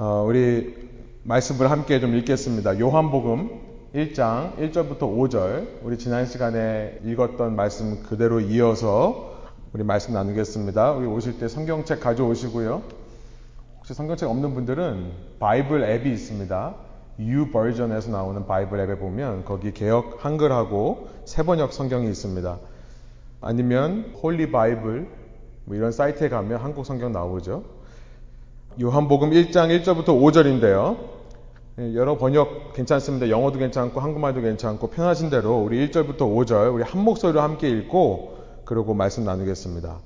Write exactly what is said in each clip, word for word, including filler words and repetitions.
어, 우리 말씀을 함께 좀 읽겠습니다. 요한복음 일 장 일 절부터 오 절, 우리 지난 시간에 읽었던 말씀 그대로 이어서 우리 말씀 나누겠습니다. 우리 오실 때 성경책 가져오시고요. 혹시 성경책 없는 분들은 바이블 앱이 있습니다. U 버전에서 나오는 바이블 앱에 보면 거기 개역 한글하고 세번역 성경이 있습니다. 아니면 홀리 바이블 뭐 이런 사이트에 가면 한국 성경 나오죠. 요한복음 일 장 일 절부터 오 절인데요. 여러 번역 괜찮습니다. 영어도 괜찮고 한국말도 괜찮고 편하신 대로 우리 일 절부터 오 절 우리 한 목소리로 함께 읽고 그러고 말씀 나누겠습니다.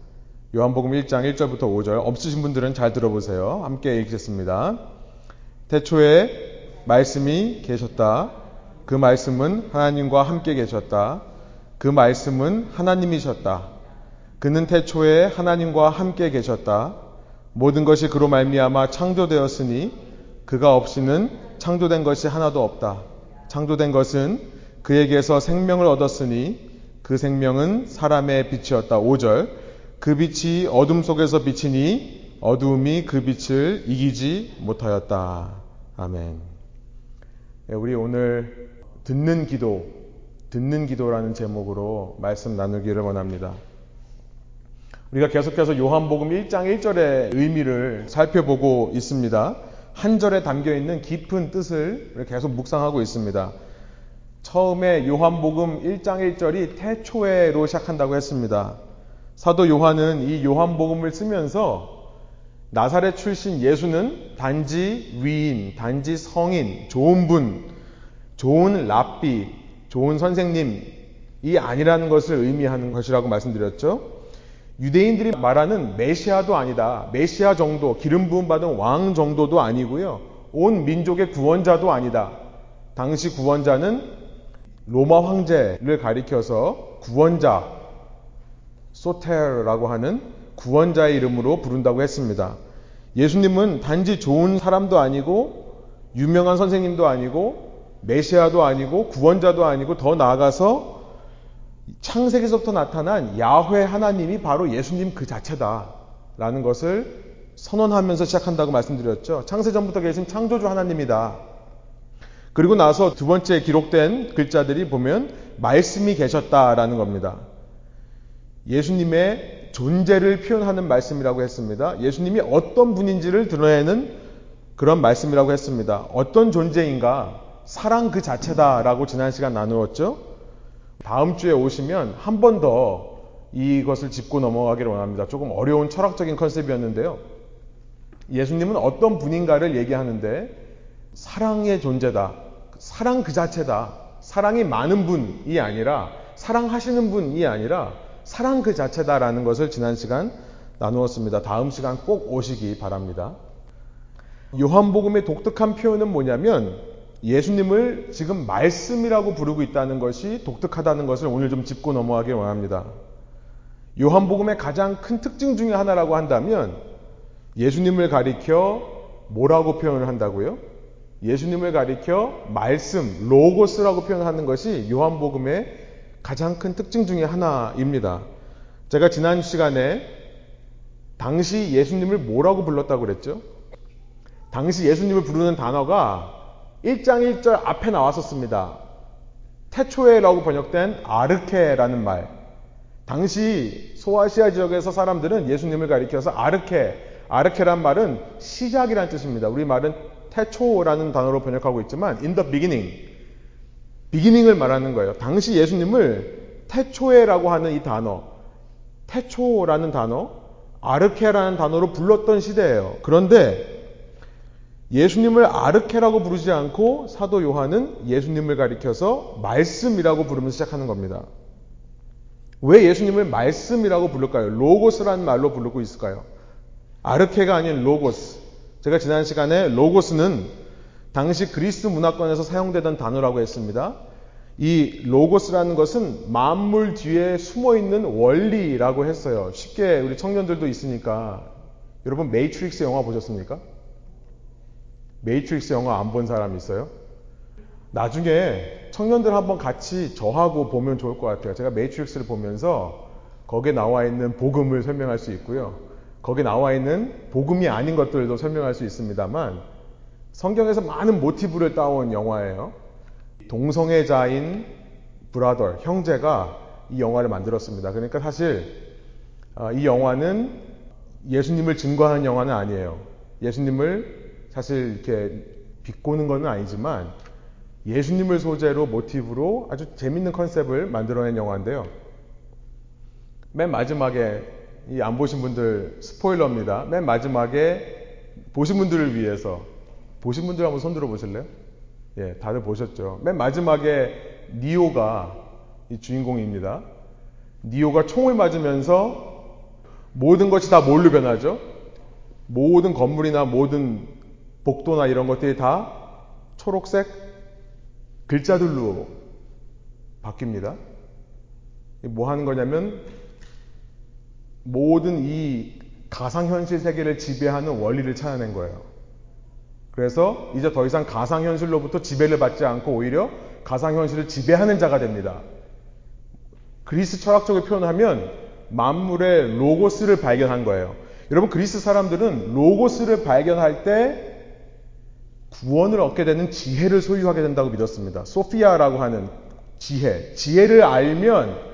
요한복음 일 장 일 절부터 오 절, 없으신 분들은 잘 들어보세요. 함께 읽겠습니다. 태초에 말씀이 계셨다. 그 말씀은 하나님과 함께 계셨다. 그 말씀은 하나님이셨다. 그는 태초에 하나님과 함께 계셨다. 모든 것이 그로 말미암아 창조되었으니 그가 없이는 창조된 것이 하나도 없다. 창조된 것은 그에게서 생명을 얻었으니 그 생명은 사람의 빛이었다. 오 절, 그 빛이 어둠 속에서 비치니 어둠이 그 빛을 이기지 못하였다. 아멘. 우리 오늘 듣는 기도, 듣는 기도라는 제목으로 말씀 나누기를 원합니다. 우리가 계속해서 요한복음 일 장 일 절의 의미를 살펴보고 있습니다. 한 절에 담겨있는 깊은 뜻을 계속 묵상하고 있습니다. 처음에 요한복음 일 장 일 절이 태초에로 시작한다고 했습니다. 사도 요한은 이 요한복음을 쓰면서 나사렛 출신 예수는 단지 위인, 단지 성인, 좋은 분, 좋은 랍비, 좋은 선생님이 아니라는 것을 의미하는 것이라고 말씀드렸죠. 유대인들이 말하는 메시아도 아니다. 메시아 정도, 기름 부음 받은 왕 정도도 아니고요. 온 민족의 구원자도 아니다. 당시 구원자는 로마 황제를 가리켜서 구원자, 소테르라고 하는 구원자의 이름으로 부른다고 했습니다. 예수님은 단지 좋은 사람도 아니고 유명한 선생님도 아니고 메시아도 아니고 구원자도 아니고 더 나아가서 창세기에서부터 나타난 야훼 하나님이 바로 예수님 그 자체다라는 것을 선언하면서 시작한다고 말씀드렸죠. 창세전부터 계신 창조주 하나님이다. 그리고 나서 두 번째 기록된 글자들이 보면 말씀이 계셨다라는 겁니다. 예수님의 존재를 표현하는 말씀이라고 했습니다. 예수님이 어떤 분인지를 드러내는 그런 말씀이라고 했습니다. 어떤 존재인가? 사랑 그 자체다라고 지난 시간 나누었죠. 다음 주에 오시면 한 번 더 이것을 짚고 넘어가기를 원합니다. 조금 어려운 철학적인 컨셉이었는데요. 예수님은 어떤 분인가를 얘기하는데 사랑의 존재다. 사랑 그 자체다. 사랑이 많은 분이 아니라 사랑하시는 분이 아니라 사랑 그 자체다라는 것을 지난 시간 나누었습니다. 다음 시간 꼭 오시기 바랍니다. 요한복음의 독특한 표현은 뭐냐면 예수님을 지금 말씀이라고 부르고 있다는 것이 독특하다는 것을 오늘 좀 짚고 넘어가길 원합니다. 요한복음의 가장 큰 특징 중에 하나라고 한다면 예수님을 가리켜 뭐라고 표현을 한다고요? 예수님을 가리켜 말씀, 로고스라고 표현하는 것이 요한복음의 가장 큰 특징 중에 하나입니다. 제가 지난 시간에 당시 예수님을 뭐라고 불렀다고 그랬죠? 당시 예수님을 부르는 단어가 일 장 일 절 앞에 나왔었습니다. 태초에라고 번역된 아르케라는 말. 당시 소아시아 지역에서 사람들은 예수님을 가리켜서 아르케, 아르케란 말은 시작이란 뜻입니다. 우리말은 태초라는 단어로 번역하고 있지만 in the beginning, 비기닝을 말하는 거예요. 당시 예수님을 태초에라고 하는 이 단어, 태초라는 단어, 아르케라는 단어로 불렀던 시대예요. 그런데 예수님을 아르케라고 부르지 않고 사도 요한은 예수님을 가리켜서 말씀이라고 부르면서 시작하는 겁니다. 왜 예수님을 말씀이라고 부를까요? 로고스라는 말로 부르고 있을까요? 아르케가 아닌 로고스. 제가 지난 시간에 로고스는 당시 그리스 문화권에서 사용되던 단어라고 했습니다. 이 로고스라는 것은 만물 뒤에 숨어있는 원리라고 했어요. 쉽게 우리 청년들도 있으니까. 여러분 매트릭스 영화 보셨습니까? 매트릭스 영화 안 본 사람 있어요? 나중에 청년들 한번 같이 저하고 보면 좋을 것 같아요. 제가 매트릭스를 보면서 거기에 나와 있는 복음을 설명할 수 있고요. 거기에 나와 있는 복음이 아닌 것들도 설명할 수 있습니다만 성경에서 많은 모티브를 따온 영화예요. 동성애자인 브라더, 형제가 이 영화를 만들었습니다. 그러니까 사실 이 영화는 예수님을 증거하는 영화는 아니에요. 예수님을 사실 이렇게 비꼬는 건 아니지만 예수님을 소재로, 모티브로 아주 재밌는 컨셉을 만들어낸 영화인데요. 맨 마지막에, 이 안 보신 분들 스포일러입니다. 맨 마지막에 보신 분들을 위해서, 보신 분들 한번 손 들어 보실래요? 예, 다들 보셨죠. 맨 마지막에 니오가 이 주인공입니다. 니오가 총을 맞으면서 모든 것이 다 뭘로 변하죠? 모든 건물이나 모든 복도나 이런 것들이 다 초록색 글자들로 바뀝니다. 뭐 하는 거냐면 모든 이 가상현실 세계를 지배하는 원리를 찾아낸 거예요. 그래서 이제 더 이상 가상현실로부터 지배를 받지 않고 오히려 가상현실을 지배하는 자가 됩니다. 그리스 철학적으로 표현하면 만물의 로고스를 발견한 거예요. 여러분, 그리스 사람들은 로고스를 발견할 때 구원을 얻게 되는 지혜를 소유하게 된다고 믿었습니다. 소피아라고 하는 지혜. 지혜를 알면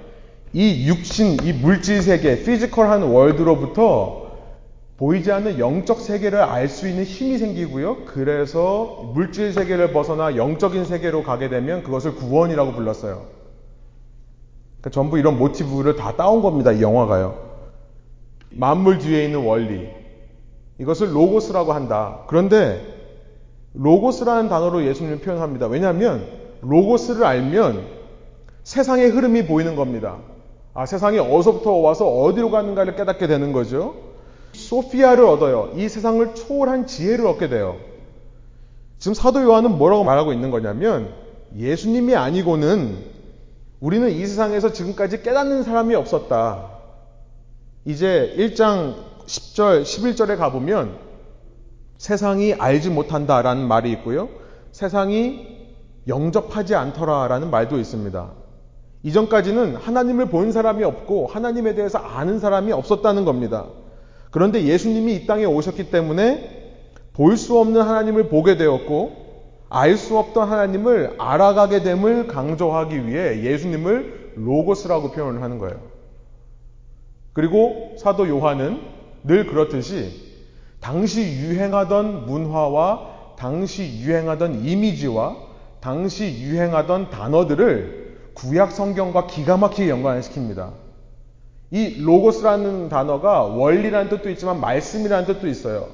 이 육신, 이 물질 세계, 피지컬한 월드로부터 보이지 않는 영적 세계를 알 수 있는 힘이 생기고요. 그래서 물질 세계를 벗어나 영적인 세계로 가게 되면 그것을 구원이라고 불렀어요. 그러니까 전부 이런 모티브를 다 따온 겁니다, 이 영화가요. 만물 뒤에 있는 원리, 이것을 로고스라고 한다. 그런데 로고스라는 단어로 예수님을 표현합니다. 왜냐하면 로고스를 알면 세상의 흐름이 보이는 겁니다. 아, 세상이 어디서부터 와서 어디로 가는가를 깨닫게 되는 거죠. 소피아를 얻어요. 이 세상을 초월한 지혜를 얻게 돼요. 지금 사도 요한은 뭐라고 말하고 있는 거냐면 예수님이 아니고는 우리는 이 세상에서 지금까지 깨닫는 사람이 없었다. 이제 일 장 십 절, 십일 절에 가보면 세상이 알지 못한다라는 말이 있고요. 세상이 영접하지 않더라라는 말도 있습니다. 이전까지는 하나님을 본 사람이 없고 하나님에 대해서 아는 사람이 없었다는 겁니다. 그런데 예수님이 이 땅에 오셨기 때문에 볼 수 없는 하나님을 보게 되었고 알 수 없던 하나님을 알아가게 됨을 강조하기 위해 예수님을 로고스라고 표현을 하는 거예요. 그리고 사도 요한은 늘 그렇듯이 당시 유행하던 문화와 당시 유행하던 이미지와 당시 유행하던 단어들을 구약 성경과 기가 막히게 연관시킵니다. 이 로고스라는 단어가 원리라는 뜻도 있지만 말씀이라는 뜻도 있어요.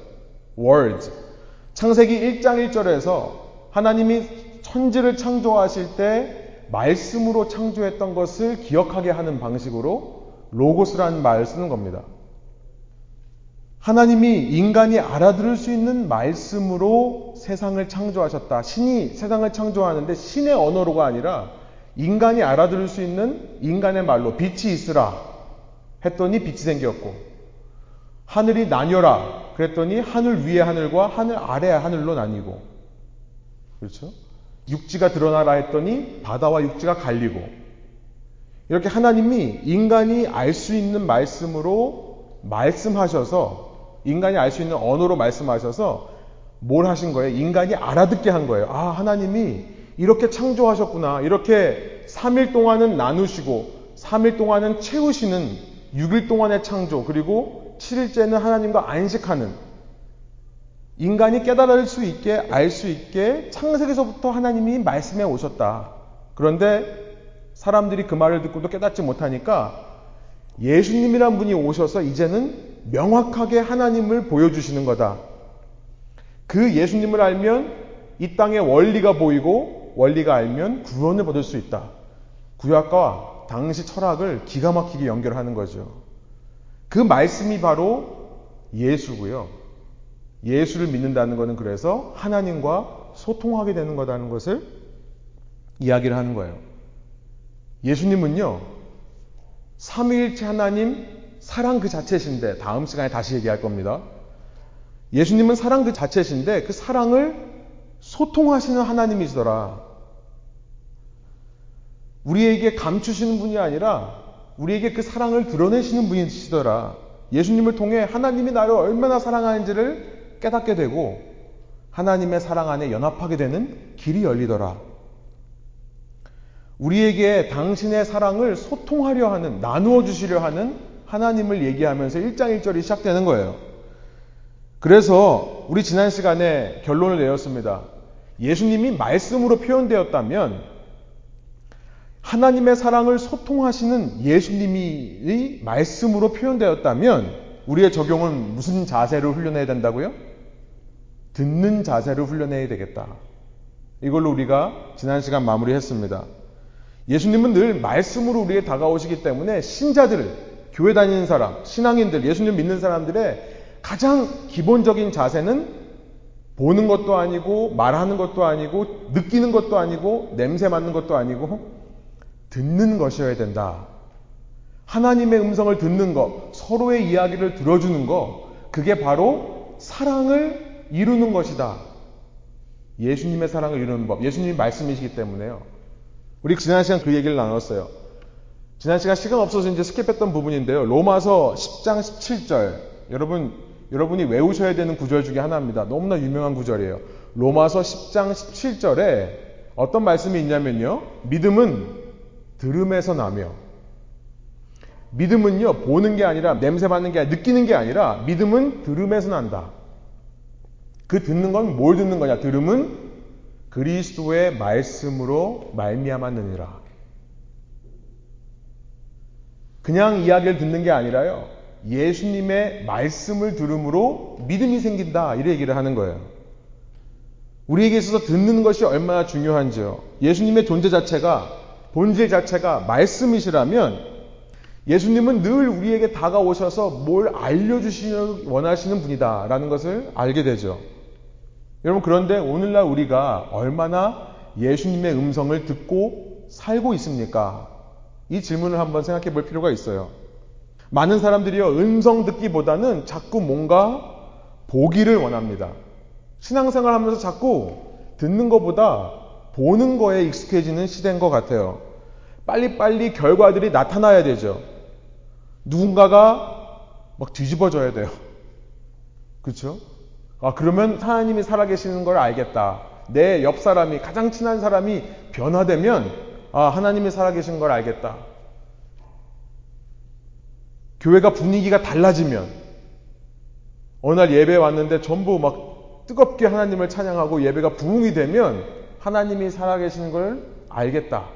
Word. 창세기 일 장 일 절에서 하나님이 천지를 창조하실 때 말씀으로 창조했던 것을 기억하게 하는 방식으로 로고스라는 말을 쓰는 겁니다. 하나님이 인간이 알아들을 수 있는 말씀으로 세상을 창조하셨다. 신이 세상을 창조하는데 신의 언어로가 아니라 인간이 알아들을 수 있는 인간의 말로 빛이 있으라 했더니 빛이 생겼고 하늘이 나뉘어라 그랬더니 하늘 위의 하늘과 하늘 아래의 하늘로 나뉘고, 그렇죠? 육지가 드러나라 했더니 바다와 육지가 갈리고, 이렇게 하나님이 인간이 알 수 있는 말씀으로 말씀하셔서, 인간이 알 수 있는 언어로 말씀하셔서 뭘 하신 거예요? 인간이 알아듣게 한 거예요. 아, 하나님이 이렇게 창조하셨구나. 이렇게 삼 일 동안은 나누시고 삼 일 동안은 채우시는 육 일 동안의 창조, 그리고 칠 일째는 하나님과 안식하는, 인간이 깨달을 수 있게, 알 수 있게 창세기에서부터 하나님이 말씀해 오셨다. 그런데 사람들이 그 말을 듣고도 깨닫지 못하니까 예수님이란 분이 오셔서 이제는 명확하게 하나님을 보여주시는 거다. 그 예수님을 알면 이 땅의 원리가 보이고 원리가 알면 구원을 받을 수 있다. 구약과 당시 철학을 기가 막히게 연결하는 거죠. 그 말씀이 바로 예수고요. 예수를 믿는다는 것은 그래서 하나님과 소통하게 되는 거라는 것을 이야기를 하는 거예요. 예수님은요, 삼위일체 하나님 사랑 그 자체신데, 다음 시간에 다시 얘기할 겁니다. 예수님은 사랑 그 자체신데 그 사랑을 소통하시는 하나님이시더라. 우리에게 감추시는 분이 아니라 우리에게 그 사랑을 드러내시는 분이시더라. 예수님을 통해 하나님이 나를 얼마나 사랑하는지를 깨닫게 되고 하나님의 사랑 안에 연합하게 되는 길이 열리더라. 우리에게 당신의 사랑을 소통하려 하는, 나누어 주시려 하는 하나님을 얘기하면서 일 장 일 절이 시작되는 거예요. 그래서 우리 지난 시간에 결론을 내렸습니다. 예수님이 말씀으로 표현되었다면 하나님의 사랑을 소통하시는 예수님이 말씀으로 표현되었다면 우리의 적용은 무슨 자세를 훈련해야 된다고요? 듣는 자세를 훈련해야 되겠다. 이걸로 우리가 지난 시간 마무리했습니다. 예수님은 늘 말씀으로 우리에게 다가오시기 때문에 신자들을, 교회 다니는 사람, 신앙인들, 예수님 믿는 사람들의 가장 기본적인 자세는 보는 것도 아니고 말하는 것도 아니고 느끼는 것도 아니고 냄새 맡는 것도 아니고 듣는 것이어야 된다. 하나님의 음성을 듣는 것, 서로의 이야기를 들어주는 것, 그게 바로 사랑을 이루는 것이다. 예수님의 사랑을 이루는 법, 예수님이 말씀이시기 때문에요. 우리 지난 시간 그 얘기를 나눴어요. 지난 시간 시간 없어서 이제 스킵했던 부분인데요. 로마서 십 장 십칠 절, 여러분, 여러분이 외우셔야 되는 구절 중에 하나입니다. 너무나 유명한 구절이에요. 로마서 십 장 십칠 절에 어떤 말씀이 있냐면요, 믿음은 들음에서 나며, 믿음은요 보는 게 아니라, 냄새 맡는 게 아니라, 느끼는 게 아니라, 믿음은 들음에서 난다. 그 듣는 건 뭘 듣는 거냐? 들음은 그리스도의 말씀으로 말미암았느니라. 그냥 이야기를 듣는 게 아니라요, 예수님의 말씀을 들음으로 믿음이 생긴다, 이래 얘기를 하는 거예요. 우리에게 있어서 듣는 것이 얼마나 중요한지요. 예수님의 존재 자체가, 본질 자체가 말씀이시라면 예수님은 늘 우리에게 다가오셔서 뭘 알려주시기 원하시는 분이다 라는 것을 알게 되죠. 여러분, 그런데 오늘날 우리가 얼마나 예수님의 음성을 듣고 살고 있습니까? 이 질문을 한번 생각해 볼 필요가 있어요. 많은 사람들이요, 음성 듣기보다는 자꾸 뭔가 보기를 원합니다. 신앙생활 하면서 자꾸 듣는 것보다 보는 거에 익숙해지는 시대인 것 같아요. 빨리빨리 결과들이 나타나야 되죠. 누군가가 막 뒤집어져야 돼요. 그렇죠? 아, 그러면 하나님이 살아계시는 걸 알겠다. 내 옆 사람이, 가장 친한 사람이 변화되면 아, 하나님이 살아계신 걸 알겠다. 교회가 분위기가 달라지면, 어느 날 예배 왔는데 전부 막 뜨겁게 하나님을 찬양하고 예배가 부흥이 되면 하나님이 살아계시는 걸 알겠다.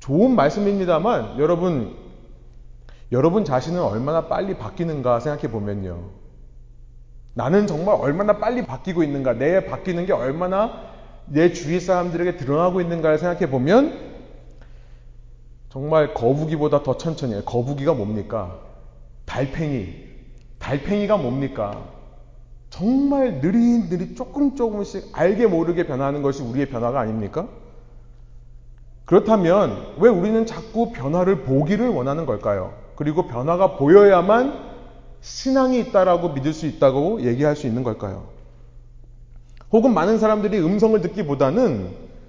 좋은 말씀입니다만 여러분, 여러분 자신은 얼마나 빨리 바뀌는가 생각해 보면요, 나는 정말 얼마나 빨리 바뀌고 있는가, 내 바뀌는 게 얼마나 내 주위 사람들에게 드러나고 있는가를 생각해 보면 정말 거북이보다 더 천천히 해요. 거북이가 뭡니까? 달팽이. 달팽이가 뭡니까? 정말 느릿느릿 조금 조금씩 알게 모르게 변하는 것이 우리의 변화가 아닙니까? 그렇다면 왜 우리는 자꾸 변화를 보기를 원하는 걸까요? 그리고 변화가 보여야만 신앙이 있다라고 믿을 수 있다고 얘기할 수 있는 걸까요? 혹은 많은 사람들이 음성을 듣기보다는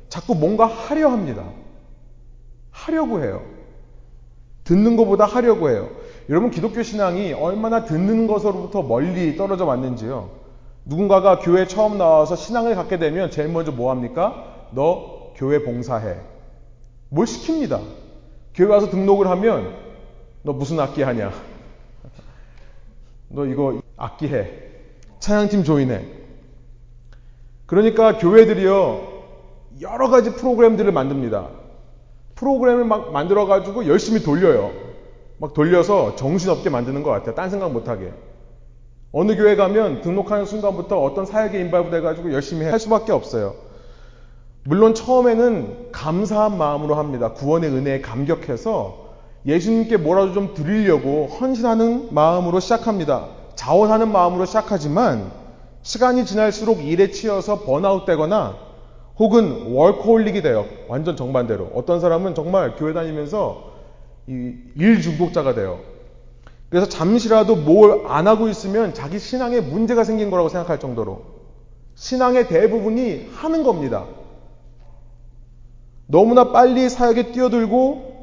자꾸 뭔가 하려 합니다. 하려고 해요. 듣는 것보다 하려고 해요. 여러분, 기독교 신앙이 얼마나 듣는 것으로부터 멀리 떨어져 왔는지요. 누군가가 교회 처음 나와서 신앙을 갖게 되면 제일 먼저 뭐 합니까? 너 교회 봉사해. 뭘 시킵니다. 교회 와서 등록을 하면 너 무슨 악기 하냐, 너 이거 악기해, 찬양팀 조인해. 그러니까 교회들이요, 여러 가지 프로그램들을 만듭니다. 프로그램을 막 만들어가지고 열심히 돌려요. 막 돌려서 정신없게 만드는 것 같아요. 딴 생각 못하게. 어느 교회 가면 등록하는 순간부터 어떤 사역에 임발돼가지고 열심히 할 수밖에 없어요. 물론 처음에는 감사한 마음으로 합니다. 구원의 은혜에 감격해서 예수님께 뭐라도 좀 드리려고 헌신하는 마음으로 시작합니다. 자원하는 마음으로 시작하지만 시간이 지날수록 일에 치여서 번아웃되거나 혹은 워커홀릭이 돼요. 완전 정반대로. 어떤 사람은 정말 교회 다니면서 이 일 중독자가 돼요. 그래서 잠시라도 뭘 안 하고 있으면 자기 신앙에 문제가 생긴 거라고 생각할 정도로 신앙의 대부분이 하는 겁니다. 너무나 빨리 사역에 뛰어들고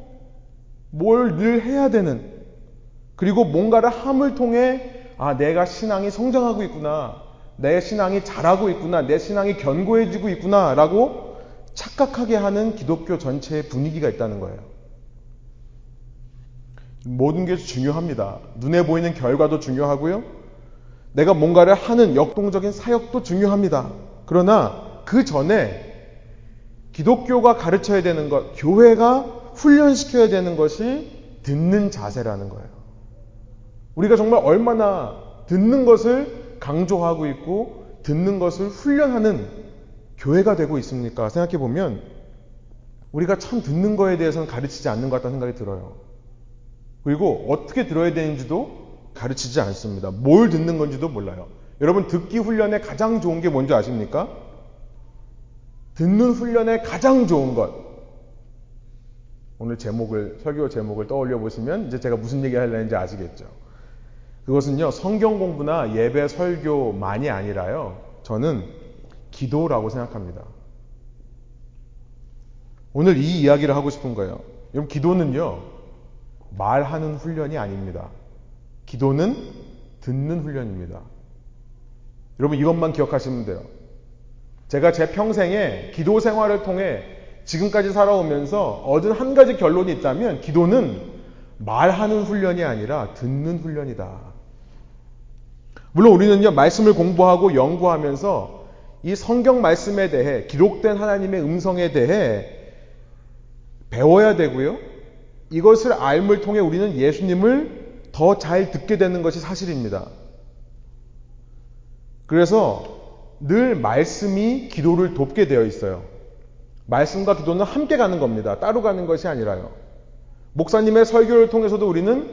뭘 늘 해야 되는, 그리고 뭔가를 함을 통해 아, 내가 신앙이 성장하고 있구나, 내 신앙이 자라고 있구나, 내 신앙이 견고해지고 있구나 라고 착각하게 하는 기독교 전체의 분위기가 있다는 거예요. 모든 게 중요합니다. 눈에 보이는 결과도 중요하고요, 내가 뭔가를 하는 역동적인 사역도 중요합니다. 그러나 그 전에 기독교가 가르쳐야 되는 것, 교회가 훈련시켜야 되는 것이 듣는 자세라는 거예요. 우리가 정말 얼마나 듣는 것을 강조하고 있고 듣는 것을 훈련하는 교회가 되고 있습니까? 생각해보면 우리가 참 듣는 거에 대해서는 가르치지 않는 것 같다는 생각이 들어요. 그리고 어떻게 들어야 되는지도 가르치지 않습니다. 뭘 듣는 건지도 몰라요. 여러분, 듣기 훈련에 가장 좋은 게 뭔지 아십니까? 듣는 훈련에 가장 좋은 것. 오늘 제목을, 설교 제목을 떠올려 보시면 이제 제가 무슨 얘기 하려는지 아시겠죠? 그것은요, 성경 공부나 예배 설교만이 아니라요, 저는 기도라고 생각합니다. 오늘 이 이야기를 하고 싶은 거예요. 여러분, 기도는요, 말하는 훈련이 아닙니다. 기도는 듣는 훈련입니다. 여러분, 이것만 기억하시면 돼요. 제가 제 평생에 기도 생활을 통해 지금까지 살아오면서 얻은 한 가지 결론이 있다면, 기도는 말하는 훈련이 아니라 듣는 훈련이다. 물론 우리는요, 말씀을 공부하고 연구하면서 이 성경 말씀에 대해, 기록된 하나님의 음성에 대해 배워야 되고요, 이것을 알물 통해 우리는 예수님을 더 잘 듣게 되는 것이 사실입니다. 그래서 늘 말씀이 기도를 돕게 되어 있어요. 말씀과 기도는 함께 가는 겁니다. 따로 가는 것이 아니라요. 목사님의 설교를 통해서도 우리는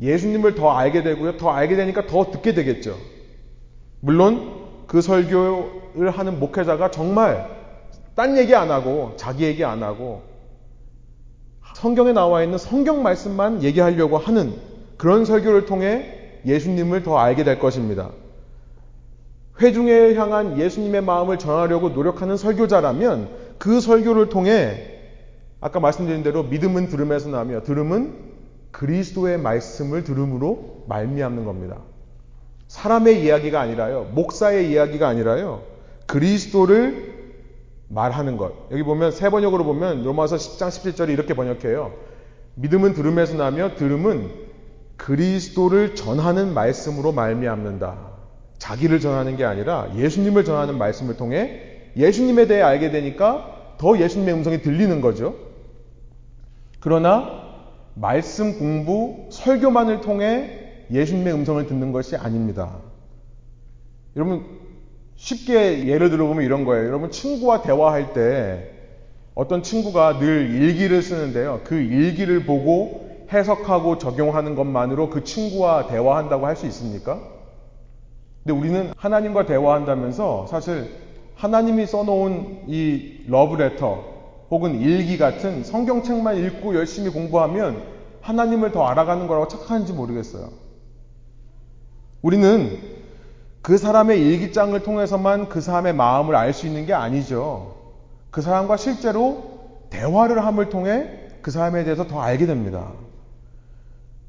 예수님을 더 알게 되고요, 더 알게 되니까 더 듣게 되겠죠. 물론 그 설교를 하는 목회자가 정말 딴 얘기 안 하고, 자기 얘기 안 하고, 성경에 나와 있는 성경 말씀만 얘기하려고 하는 그런 설교를 통해 예수님을 더 알게 될 것입니다. 회중에 향한 예수님의 마음을 전하려고 노력하는 설교자라면 그 설교를 통해 아까 말씀드린 대로 믿음은 들음에서 나며 들음은 그리스도의 말씀을 들음으로 말미암는 겁니다. 사람의 이야기가 아니라요, 목사의 이야기가 아니라요, 그리스도를 말하는 것. 여기 보면 세번역으로 보면 로마서 십 장 십칠 절이 이렇게 번역해요. 믿음은 들음에서 나며 들음은 그리스도를 전하는 말씀으로 말미암는다. 자기를 전하는 게 아니라 예수님을 전하는 말씀을 통해 예수님에 대해 알게 되니까 더 예수님의 음성이 들리는 거죠. 그러나 말씀 공부, 설교만을 통해 예수님의 음성을 듣는 것이 아닙니다. 여러분, 쉽게 예를 들어보면 이런 거예요. 여러분, 친구와 대화할 때 어떤 친구가 늘 일기를 쓰는데요, 그 일기를 보고 해석하고 적용하는 것만으로 그 친구와 대화한다고 할 수 있습니까? 근데 우리는 하나님과 대화한다면서 사실 하나님이 써놓은 이 러브레터 혹은 일기 같은 성경책만 읽고 열심히 공부하면 하나님을 더 알아가는 거라고 착각하는지 모르겠어요. 우리는 그 사람의 일기장을 통해서만 그 사람의 마음을 알 수 있는 게 아니죠. 그 사람과 실제로 대화를 함을 통해 그 사람에 대해서 더 알게 됩니다.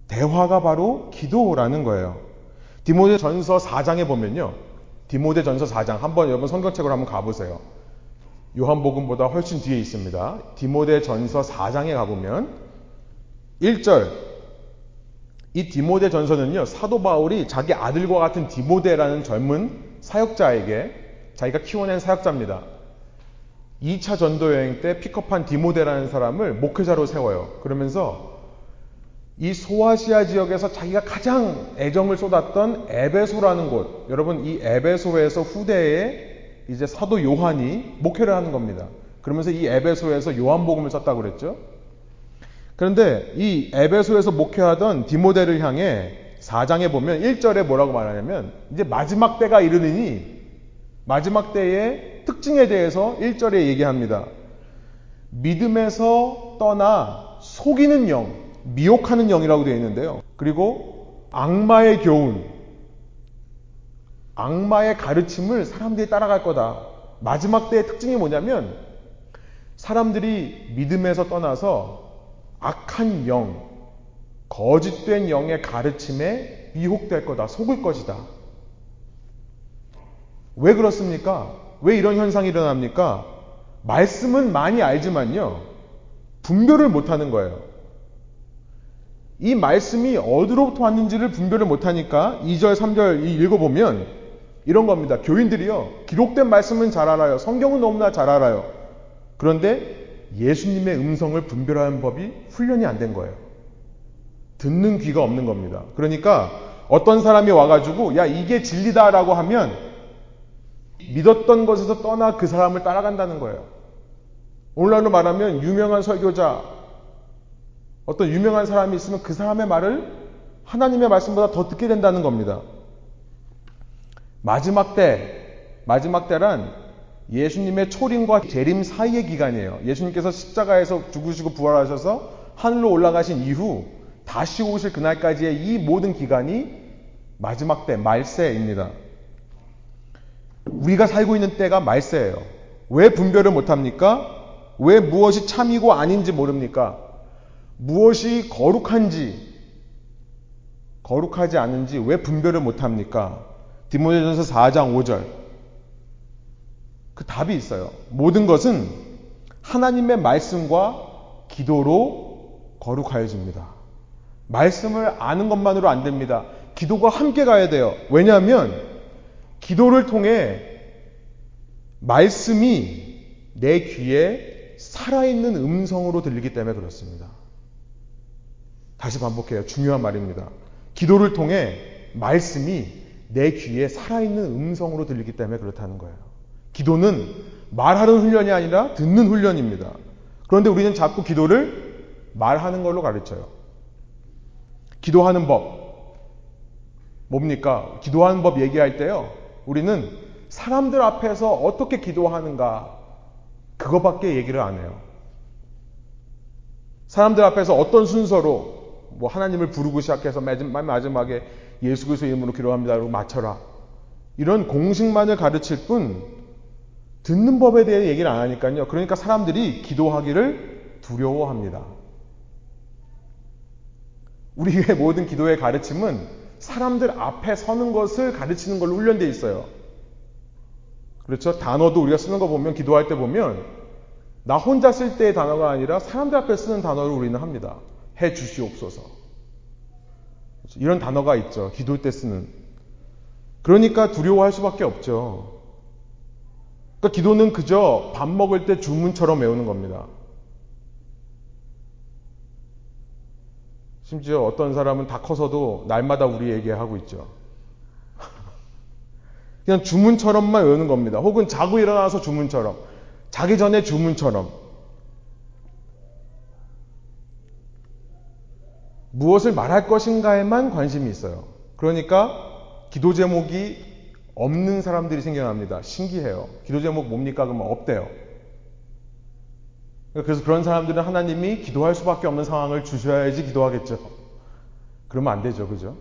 대화가 바로 기도라는 거예요. 디모데전서 사 장에 보면요, 디모데전서 사 장, 한번 여러분 성경책으로 한번 가보세요. 요한복음보다 훨씬 뒤에 있습니다. 디모데전서 사 장에 가보면 일 절, 이 디모데전서는요, 사도 바울이 자기 아들과 같은 디모데라는 젊은 사역자에게, 자기가 키워낸 사역자입니다. 이 차 전도여행 때 픽업한 디모데라는 사람을 목회자로 세워요. 그러면서 이 소아시아 지역에서 자기가 가장 애정을 쏟았던 에베소라는 곳, 여러분 이 에베소에서 후대에 이제 사도 요한이 목회를 하는 겁니다. 그러면서 이 에베소에서 요한복음을 썼다고 그랬죠. 그런데 이 에베소에서 목회하던 디모데를 향해 사 장에 보면 일 절에 뭐라고 말하냐면, 이제 마지막 때가 이르느니, 마지막 때의 특징에 대해서 일 절에 얘기합니다. 믿음에서 떠나 속이는 영, 미혹하는 영이라고 되어 있는데요, 그리고 악마의 교훈, 악마의 가르침을 사람들이 따라갈 거다. 마지막 때의 특징이 뭐냐면 사람들이 믿음에서 떠나서 악한 영, 거짓된 영의 가르침에 미혹될 거다, 속을 것이다. 왜 그렇습니까? 왜 이런 현상이 일어납니까? 말씀은 많이 알지만요, 분별을 못하는 거예요. 이 말씀이 어디로부터 왔는지를 분별을 못하니까 이 절, 삼 절 읽어보면 이런 겁니다. 교인들이요, 기록된 말씀은 잘 알아요. 성경은 너무나 잘 알아요. 그런데 예수님의 음성을 분별하는 법이 훈련이 안 된 거예요. 듣는 귀가 없는 겁니다. 그러니까 어떤 사람이 와가지고 야, 이게 진리다라고 하면 믿었던 것에서 떠나 그 사람을 따라간다는 거예요. 오늘날로 말하면 유명한 설교자, 어떤 유명한 사람이 있으면 그 사람의 말을 하나님의 말씀보다 더 듣게 된다는 겁니다. 마지막 때, 마지막 때란 예수님의 초림과 재림 사이의 기간이에요. 예수님께서 십자가에서 죽으시고 부활하셔서 하늘로 올라가신 이후 다시 오실 그날까지의 이 모든 기간이 마지막 때, 말세입니다. 우리가 살고 있는 때가 말세예요. 왜 분별을 못합니까? 왜 무엇이 참이고 아닌지 모릅니까? 무엇이 거룩한지, 거룩하지 않은지 왜 분별을 못합니까? 디모데전서 사 장 오 절, 그 답이 있어요. 모든 것은 하나님의 말씀과 기도로 거룩하여집니다. 말씀을 아는 것만으로 안 됩니다. 기도가 함께 가야 돼요. 왜냐하면 기도를 통해 말씀이 내 귀에 살아있는 음성으로 들리기 때문에 그렇습니다. 다시 반복해요. 중요한 말입니다. 기도를 통해 말씀이 내 귀에 살아있는 음성으로 들리기 때문에 그렇다는 거예요. 기도는 말하는 훈련이 아니라 듣는 훈련입니다. 그런데 우리는 자꾸 기도를 말하는 걸로 가르쳐요. 기도하는 법 뭡니까? 기도하는 법 얘기할 때요, 우리는 사람들 앞에서 어떻게 기도하는가, 그거밖에 얘기를 안 해요. 사람들 앞에서 어떤 순서로 뭐 하나님을 부르고 시작해서 마지막에 예수 그리스도의 이름으로 기도합니다, 그리고 맞춰라, 이런 공식만을 가르칠 뿐 듣는 법에 대해 얘기를 안 하니까요. 그러니까 사람들이 기도하기를 두려워합니다. 우리의 모든 기도의 가르침은 사람들 앞에 서는 것을 가르치는 걸로 훈련되어 있어요. 그렇죠? 단어도 우리가 쓰는 거 보면, 기도할 때 보면 나 혼자 쓸 때의 단어가 아니라 사람들 앞에 쓰는 단어를 우리는 합니다. 해 주시옵소서, 이런 단어가 있죠, 기도할 때 쓰는. 그러니까 두려워할 수밖에 없죠. 그러니까 기도는 그저 밥 먹을 때 주문처럼 외우는 겁니다. 심지어 어떤 사람은 다 커서도 날마다 우리에게 하고 있죠. 그냥 주문처럼만 외우는 겁니다. 혹은 자고 일어나서 주문처럼, 자기 전에 주문처럼. 무엇을 말할 것인가에만 관심이 있어요. 그러니까 기도 제목이 없는 사람들이 생겨납니다. 신기해요. 기도 제목 뭡니까? 그러면 없대요. 그래서 그런 사람들은 하나님이 기도할 수밖에 없는 상황을 주셔야지 기도하겠죠. 그러면 안 되죠. 그죠?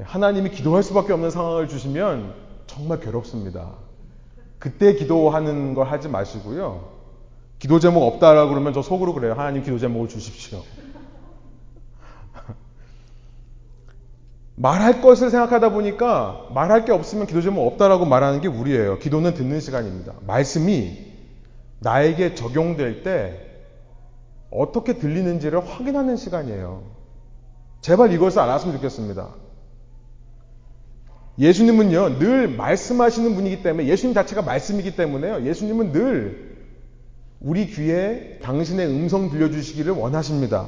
하나님이 기도할 수밖에 없는 상황을 주시면 정말 괴롭습니다. 그때 기도하는 걸 하지 마시고요. 기도 제목 없다라고 그러면 저 속으로 그래요. 하나님, 기도 제목을 주십시오. 말할 것을 생각하다 보니까 말할 게 없으면 기도 제목 없다라고 말하는 게 우리예요. 기도는 듣는 시간입니다. 말씀이 나에게 적용될 때 어떻게 들리는지를 확인하는 시간이에요. 제발 이것을 알았으면 좋겠습니다. 예수님은요, 늘 말씀하시는 분이기 때문에, 예수님 자체가 말씀이기 때문에요, 예수님은 늘 우리 귀에 당신의 음성 들려주시기를 원하십니다.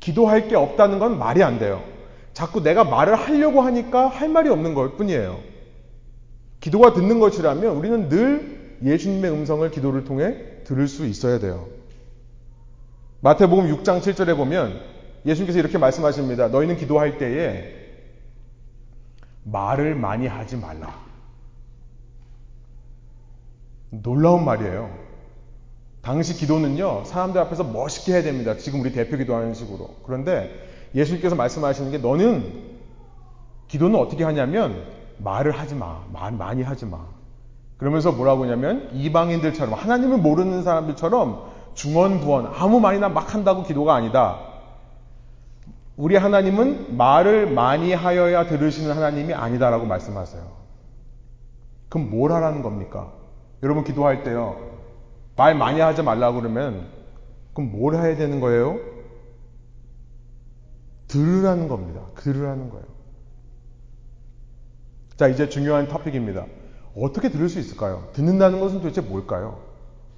기도할 게 없다는 건 말이 안 돼요. 자꾸 내가 말을 하려고 하니까 할 말이 없는 것 뿐이에요. 기도가 듣는 것이라면 우리는 늘 예수님의 음성을 기도를 통해 들을 수 있어야 돼요. 마태복음 육 장 칠 절에 보면 예수님께서 이렇게 말씀하십니다. 너희는 기도할 때에 말을 많이 하지 말라. 놀라운 말이에요. 당시 기도는요, 사람들 앞에서 멋있게 해야 됩니다. 지금 우리 대표 기도하는 식으로. 그런데 예수님께서 말씀하시는 게, 너는 기도는 어떻게 하냐면 말을 하지 마. 말 많이 하지 마. 그러면서 뭐라고 하냐면, 이방인들처럼, 하나님을 모르는 사람들처럼 중언부언 아무 말이나 막 한다고 기도가 아니다. 우리 하나님은 말을 많이 하여야 들으시는 하나님이 아니다라고 말씀하세요. 그럼 뭘 하라는 겁니까? 여러분 기도할 때요, 말 많이 하지 말라고 그러면 그럼 뭘 해야 되는 거예요? 들으라는 겁니다. 들으라는 거예요. 자, 이제 중요한 토픽입니다. 어떻게 들을 수 있을까요? 듣는다는 것은 도대체 뭘까요?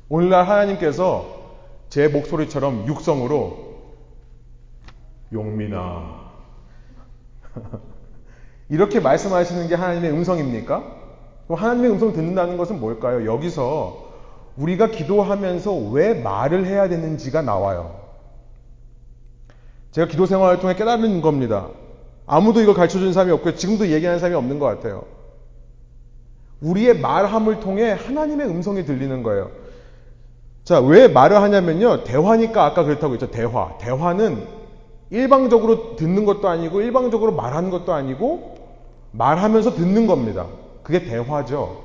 오늘날 하나님께서 제 목소리처럼 육성으로 용민아 이렇게 말씀하시는 게 하나님의 음성입니까? 그럼 하나님의 음성 듣는다는 것은 뭘까요? 여기서 우리가 기도하면서 왜 말을 해야 되는지가 나와요. 제가 기도 생활을 통해 깨달은 겁니다. 아무도 이걸 가르쳐준 사람이 없고요. 지금도 얘기하는 사람이 없는 것 같아요. 우리의 말함을 통해 하나님의 음성이 들리는 거예요. 자, 왜 말을 하냐면요, 대화니까 아까 그렇다고 했죠. 대화. 대화는 일방적으로 듣는 것도 아니고 일방적으로 말하는 것도 아니고 말하면서 듣는 겁니다. 그게 대화죠.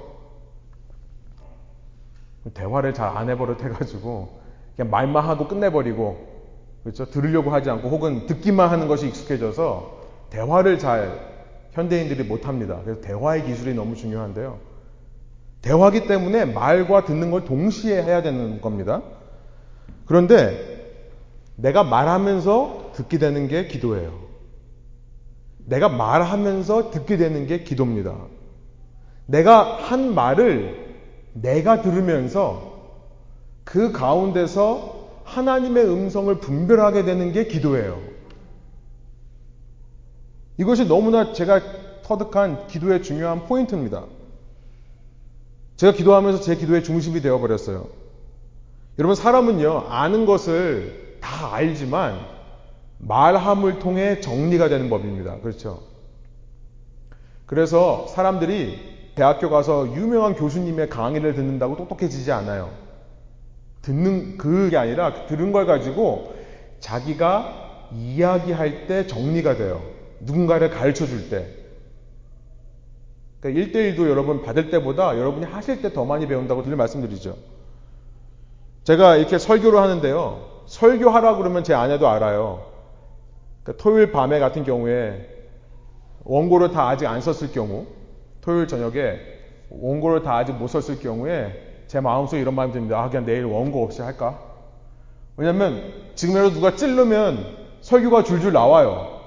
대화를 잘 안 해버릇해가지고 그냥 말만 하고 끝내버리고, 그렇죠? 들으려고 하지 않고 혹은 듣기만 하는 것이 익숙해져서 대화를 잘 현대인들이 못합니다. 그래서 대화의 기술이 너무 중요한데요. 대화기 때문에 말과 듣는 걸 동시에 해야 되는 겁니다. 그런데 내가 말하면서 듣게 되는 게 기도예요. 내가 말하면서 듣게 되는 게 기도입니다. 내가 한 말을 내가 들으면서 그 가운데서 하나님의 음성을 분별하게 되는 게 기도예요. 이것이 너무나 제가 터득한 기도의 중요한 포인트입니다. 제가 기도하면서 제 기도의 중심이 되어버렸어요. 여러분, 사람은요, 아는 것을 다 알지만 말함을 통해 정리가 되는 법입니다. 그렇죠? 그래서 사람들이 대학교 가서 유명한 교수님의 강의를 듣는다고 똑똑해지지 않아요. 듣는 그게 아니라 들은 걸 가지고 자기가 이야기할 때 정리가 돼요. 누군가를 가르쳐 줄 때. 그러니까 일대일도 여러분 받을 때보다 여러분이 하실 때 더 많이 배운다고 늘 말씀드리죠. 제가 이렇게 설교를 하는데요, 설교하라고 그러면 제 아내도 알아요. 그러니까 토요일 밤에 같은 경우에 원고를 다 아직 안 썼을 경우, 토요일 저녁에 원고를 다 아직 못 썼을 경우에 제 마음속에 이런 마음이 듭니다. 아, 그냥 내일 원고 없이 할까? 왜냐면 지금이라도 누가 찌르면 설교가 줄줄 나와요.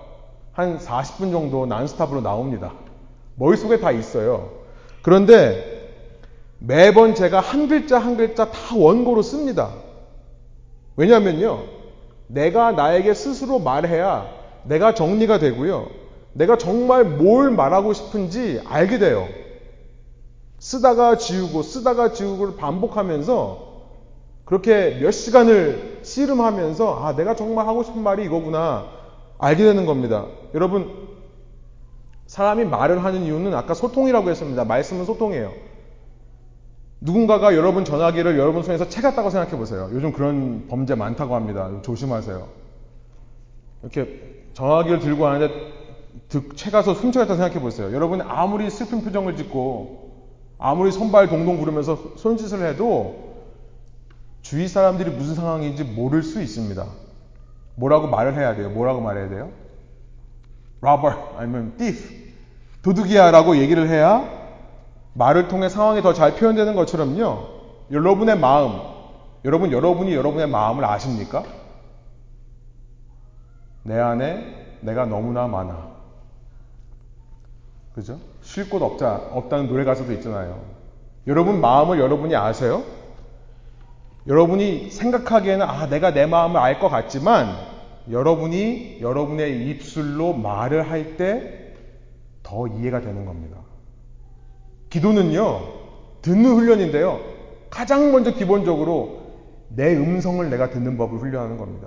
한 사십 분 정도 난스톱으로 나옵니다. 머릿속에 다 있어요. 그런데 매번 제가 한 글자 한 글자 다 원고로 씁니다. 왜냐면요, 내가 나에게 스스로 말해야 내가 정리가 되고요, 내가 정말 뭘 말하고 싶은지 알게 돼요. 쓰다가 지우고 쓰다가 지우고를 반복하면서 그렇게 몇 시간을 씨름하면서 아, 내가 정말 하고 싶은 말이 이거구나 알게 되는 겁니다. 여러분, 사람이 말을 하는 이유는 아까 소통이라고 했습니다. 말씀은 소통이에요. 누군가가 여러분 전화기를 여러분 손에서 채갔다고 생각해 보세요. 요즘 그런 범죄 많다고 합니다. 조심하세요. 이렇게 전화기를 들고 하는데 채가서 훔쳐갔다고 생각해 보세요. 여러분 아무리 슬픈 표정을 짓고 아무리 손발 동동 구르면서 손짓을 해도 주위 사람들이 무슨 상황인지 모를 수 있습니다. 뭐라고 말을 해야 돼요? 뭐라고 말해야 돼요? robber 아니면 thief, 도둑이야 라고 얘기를 해야 말을 통해 상황이 더 잘 표현되는 것처럼요, 여러분의 마음, 여러분, 여러분이 여러분의 마음을 아십니까? 내 안에 내가 너무나 많아. 그죠? 쉴 곳 없자, 없다는 노래 가사도 있잖아요. 여러분 마음을 여러분이 아세요? 여러분이 생각하기에는 아, 내가 내 마음을 알 것 같지만 여러분이 여러분의 입술로 말을 할 때 더 이해가 되는 겁니다. 기도는요, 듣는 훈련인데요, 가장 먼저 기본적으로 내 음성을 내가 듣는 법을 훈련하는 겁니다.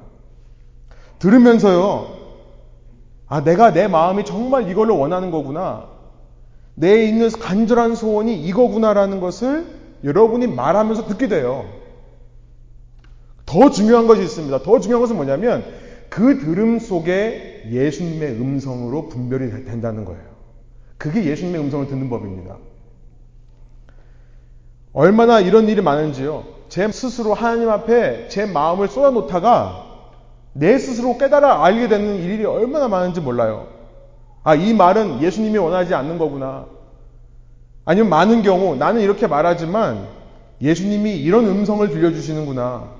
들으면서요, 아, 내가 내 마음이 정말 이걸로 원하는 거구나, 내 있는 간절한 소원이 이거구나라는 것을 여러분이 말하면서 듣게 돼요. 더 중요한 것이 있습니다. 더 중요한 것은 뭐냐면 그 들음 속에 예수님의 음성으로 분별이 된다는 거예요. 그게 예수님의 음성을 듣는 법입니다. 얼마나 이런 일이 많은지요. 제 스스로 하나님 앞에 제 마음을 쏟아놓다가 내 스스로 깨달아 알게 되는 일이 얼마나 많은지 몰라요. 아, 이 말은 예수님이 원하지 않는 거구나. 아니면 많은 경우 나는 이렇게 말하지만 예수님이 이런 음성을 들려주시는구나.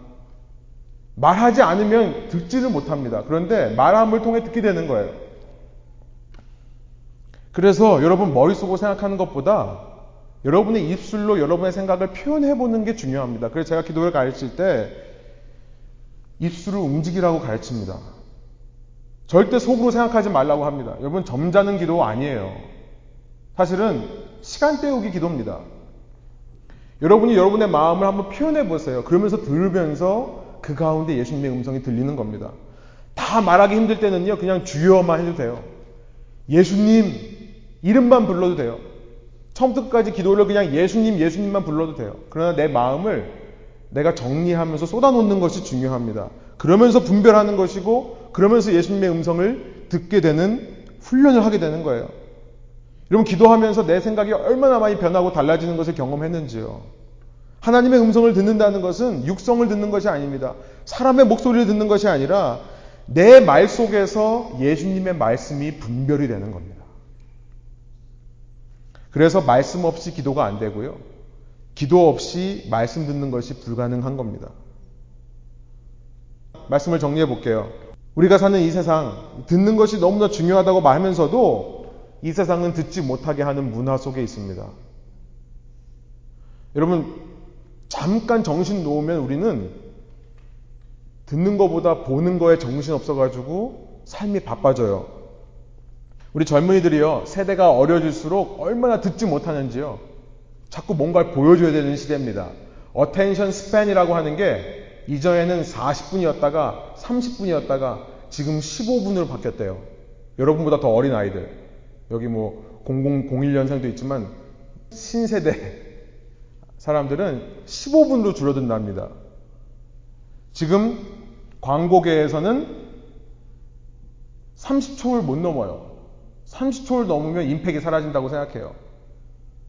말하지 않으면 듣지를 못합니다. 그런데 말함을 통해 듣게 되는 거예요. 그래서 여러분 머릿속으로 생각하는 것보다 여러분의 입술로 여러분의 생각을 표현해보는 게 중요합니다. 그래서 제가 기도를 가르칠 때 입술을 움직이라고 가르칩니다. 절대 속으로 생각하지 말라고 합니다. 여러분 점잖은 기도 아니에요. 사실은 시간 때우기 기도입니다. 여러분이 여러분의 마음을 한번 표현해보세요. 그러면서 들으면서 그 가운데 예수님의 음성이 들리는 겁니다. 다 말하기 힘들 때는요 그냥 주여만 해도 돼요. 예수님 이름만 불러도 돼요. 처음부터 끝까지 기도를 그냥 예수님 예수님만 불러도 돼요. 그러나 내 마음을 내가 정리하면서 쏟아놓는 것이 중요합니다. 그러면서 분별하는 것이고 그러면서 예수님의 음성을 듣게 되는 훈련을 하게 되는 거예요. 여러분 기도하면서 내 생각이 얼마나 많이 변하고 달라지는 것을 경험했는지요. 하나님의 음성을 듣는다는 것은 육성을 듣는 것이 아닙니다. 사람의 목소리를 듣는 것이 아니라 내 말 속에서 예수님의 말씀이 분별이 되는 겁니다. 그래서 말씀 없이 기도가 안 되고요. 기도 없이 말씀 듣는 것이 불가능한 겁니다. 말씀을 정리해 볼게요. 우리가 사는 이 세상, 듣는 것이 너무나 중요하다고 말하면서도 이 세상은 듣지 못하게 하는 문화 속에 있습니다. 여러분, 잠깐 정신 놓으면 우리는 듣는 것보다 보는 거에 정신 없어가지고 삶이 바빠져요. 우리 젊은이들이요, 세대가 어려질수록 얼마나 듣지 못하는지요. 자꾸 뭔가를 보여줘야 되는 시대입니다. 어텐션 스팬이라고 하는 게 이전에는 사십 분이었다가 삼십 분이었다가 지금 십오 분으로 바뀌었대요. 여러분보다 더 어린 아이들. 여기 뭐 공공일년생도 있지만 신세대 사람들은 십오 분으로 줄어든답니다. 지금 광고계에서는 삼십 초를 못 넘어요. 삼십 초를 넘으면 임팩이 사라진다고 생각해요.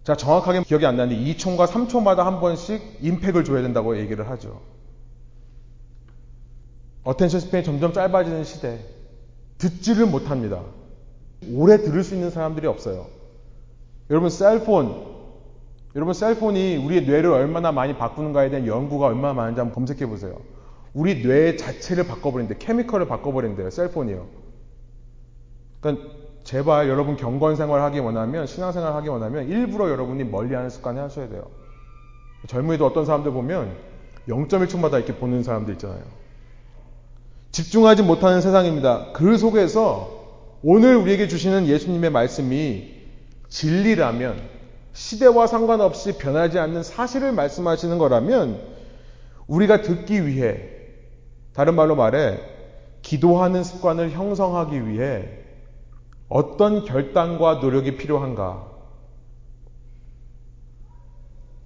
제가 정확하게 기억이 안 나는데 이 초과 삼 초마다 한 번씩 임팩을 줘야 된다고 얘기를 하죠. 어텐션 스팬이 점점 짧아지는 시대. 듣지를 못합니다. 오래 들을 수 있는 사람들이 없어요. 여러분 셀폰 여러분 셀폰이 우리의 뇌를 얼마나 많이 바꾸는가에 대한 연구가 얼마나 많은지 한번 검색해보세요. 우리 뇌 자체를 바꿔버린대. 케미컬을 바꿔버린대요. 셀폰이요. 그러니까 제발 여러분 경건생활 하기 원하면 신앙생활 하기 원하면 일부러 여러분이 멀리하는 습관을 하셔야 돼요. 젊은이도 어떤 사람들 보면 영점일 초마다 이렇게 보는 사람들 있잖아요. 집중하지 못하는 세상입니다. 그 속에서 오늘 우리에게 주시는 예수님의 말씀이 진리라면 시대와 상관없이 변하지 않는 사실을 말씀하시는 거라면 우리가 듣기 위해 다른 말로 말해 기도하는 습관을 형성하기 위해 어떤 결단과 노력이 필요한가?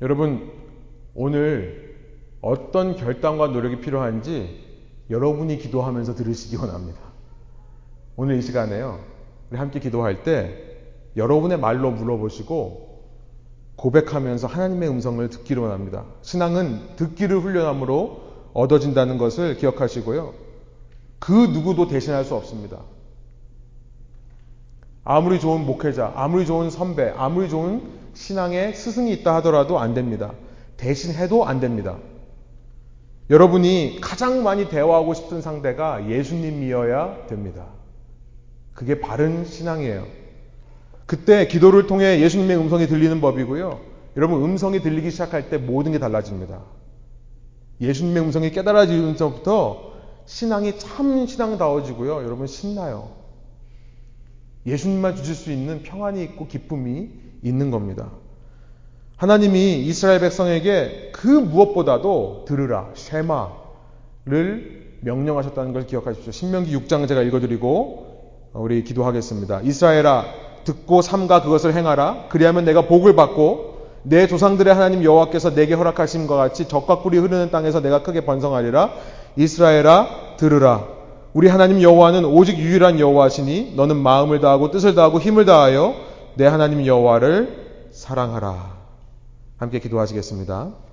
여러분 오늘 어떤 결단과 노력이 필요한지 여러분이 기도하면서 들으시기 원합니다. 오늘 이 시간에요. 우리 함께 기도할 때 여러분의 말로 물어보시고 고백하면서 하나님의 음성을 듣기로 원합니다. 신앙은 듣기를 훈련함으로 얻어진다는 것을 기억하시고요. 그 누구도 대신할 수 없습니다. 아무리 좋은 목회자, 아무리 좋은 선배, 아무리 좋은 신앙의 스승이 있다 하더라도 안 됩니다. 대신해도 안 됩니다. 여러분이 가장 많이 대화하고 싶은 상대가 예수님이어야 됩니다. 그게 바른 신앙이에요. 그때 기도를 통해 예수님의 음성이 들리는 법이고요. 여러분 음성이 들리기 시작할 때 모든 게 달라집니다. 예수님의 음성이 깨달아지면서부터 신앙이 참 신앙다워지고요. 여러분 신나요. 예수님만 주실 수 있는 평안이 있고 기쁨이 있는 겁니다. 하나님이 이스라엘 백성에게 그 무엇보다도 들으라, 쉐마를 명령하셨다는 걸 기억하십시오. 신명기 육 장 제가 읽어드리고 우리 기도하겠습니다. 이스라엘아 듣고 삼가 그것을 행하라. 그리하면 내가 복을 받고 내 조상들의 하나님 여호와께서 내게 허락하신 것 같이 젖과 꿀이 흐르는 땅에서 내가 크게 번성하리라. 이스라엘아 들으라. 우리 하나님 여호와는 오직 유일한 여호와시니 너는 마음을 다하고 뜻을 다하고 힘을 다하여 내 하나님 여호와를 사랑하라. 함께 기도하시겠습니다.